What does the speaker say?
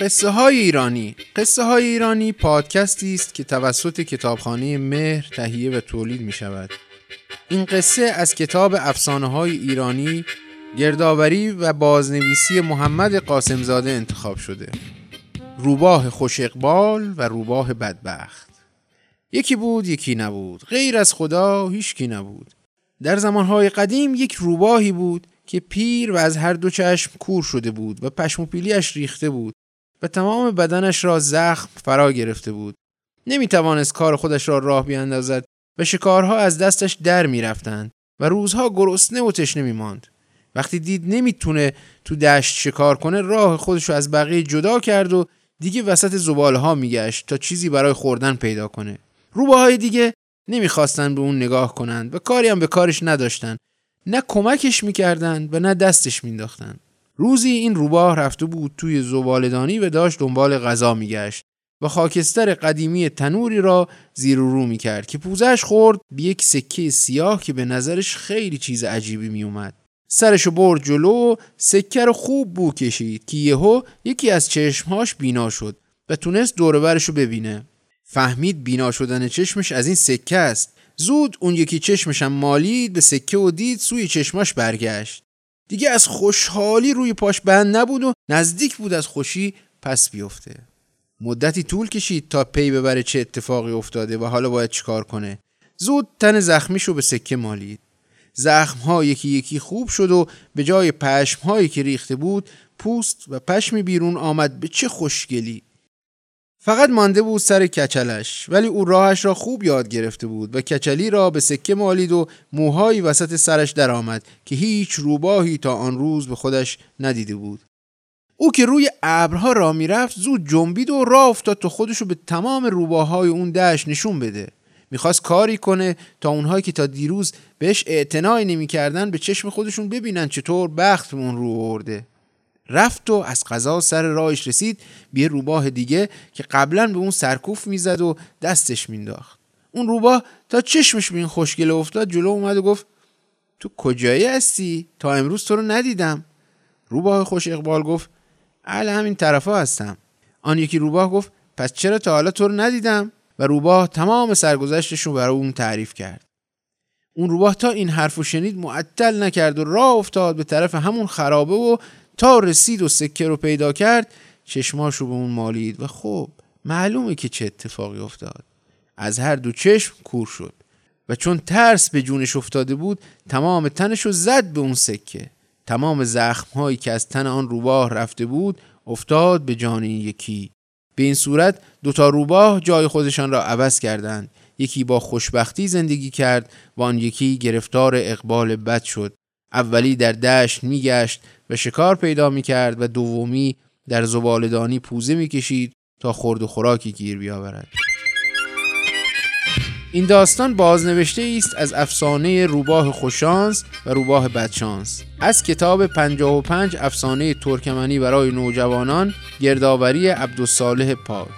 قصه های ایرانی پادکستی است که توسط کتابخانه مهر تهیه و تولید می شود. این قصه از کتاب افسانه های ایرانی، گردآوری و بازنویسی محمد قاسمزاده انتخاب شده. روباه خوش اقبال و روباه بدبخت. یکی بود یکی نبود، غیر از خدا هیچ کی نبود. در زمانهای قدیم یک روباهی بود که پیر و از هر دو چشم کور شده بود و پشم و پیلیش ریخته بود و تمام بدنش را زخم فرا گرفته بود. نمیتوانست کار خودش را راه بیاندازد و شکارها از دستش در میرفتند و روزها گرسنه و تشنه میماند. وقتی دید نمیتونه تو دشت شکار کنه، راه خودش را از بقیه جدا کرد و دیگه وسط زباله‌ها میگشت تا چیزی برای خوردن پیدا کنه. روباهای دیگه نمیخواستن به اون نگاه کنند و کاری هم به کارش نداشتن، نه کمکش میکردند و نه دستش مینداختند. روزی این روباه رفته بود توی زباله‌دانی و داشت دنبال غذا میگشت و خاکستر قدیمی تنوری را زیر و رو میکرد که پوزش خورد به یک سکه سیاه که به نظرش خیلی چیز عجیبی میومد. سرشو برد جلو، سکه رو خوب بو کشید که یهو یکی از چشمهاش بینا شد و تونست دور و برشو ببینه. فهمید بینا شدن چشمش از این سکه است. زود اون یکی چشمش هم مالید به سکه و دید سوی چشماش برگشت. دیگه از خوشحالی روی پاش بند نبود و نزدیک بود از خوشی پس بیفته. مدتی طول کشید تا پی ببره چه اتفاقی افتاده و حالا باید چیکار کنه. زود تن زخمیشو به سکه مالید. زخم‌ها یکی یکی خوب شد و به جای پشم‌هایی که ریخته بود، پوست و پشمی بیرون آمد. به چه خوشگلی! فقط مانده بود سر کچلش، ولی او راهش را خوب یاد گرفته بود و کچلی را به سکه مالید و موهای وسط سرش در آمد که هیچ روباهی تا آن روز به خودش ندیده بود. او که روی ابرها را میرفت، زود جنبید و راه افتاد تا خودشو به تمام روباهای اون دشت نشون بده. میخواست کاری کنه تا اونهایی که تا دیروز بهش اعتنایی نمیکردن به چشم خودشون ببینن چطور بخت اون رو آورده. رفت و از قضا سر راهش رسید به روباه دیگه که قبلا به اون سرکوف میزد و دستش مینداخت. اون روباه تا چشمش به این خوشگله افتاد، جلو اومد و گفت تو کجایی هستی؟ تا امروز تو رو ندیدم. روباه خوش اقبال گفت اله همین طرفا هستم. آن یکی روباه گفت پس چرا تا حالا تو رو ندیدم؟ و روباه تمام سرگذشتش رو برای اون تعریف کرد. اون روباه تا این حرفو شنید معطل نکرد و راه افتاد به طرف همون خرابه و تا رسید و سکه رو پیدا کرد، چشماشو به اون مالید و خب معلومه که چه اتفاقی افتاد. از هر دو چشم کور شد و چون ترس به جونش افتاده بود، تمام تنشو زد به اون سکه. تمام زخم‌هایی که از تن آن روباه رفته بود افتاد به جان این یکی. به این صورت دوتا روباه جای خودشان را عوض کردند. یکی با خوشبختی زندگی کرد و آن یکی گرفتار اقبال بد شد. اولی در دشت میگشت و شکار پیدا میکرد و دومی در زباله‌دانی پوزه میکشید تا خورد و خوراکی گیر بیاورد. این داستان بازنوشته است از افسانه روباه خوششانس و روباه بدشانس از کتاب 55 افسانه ترکمنی برای نوجوانان، گردآوری عبدالصالح پاک.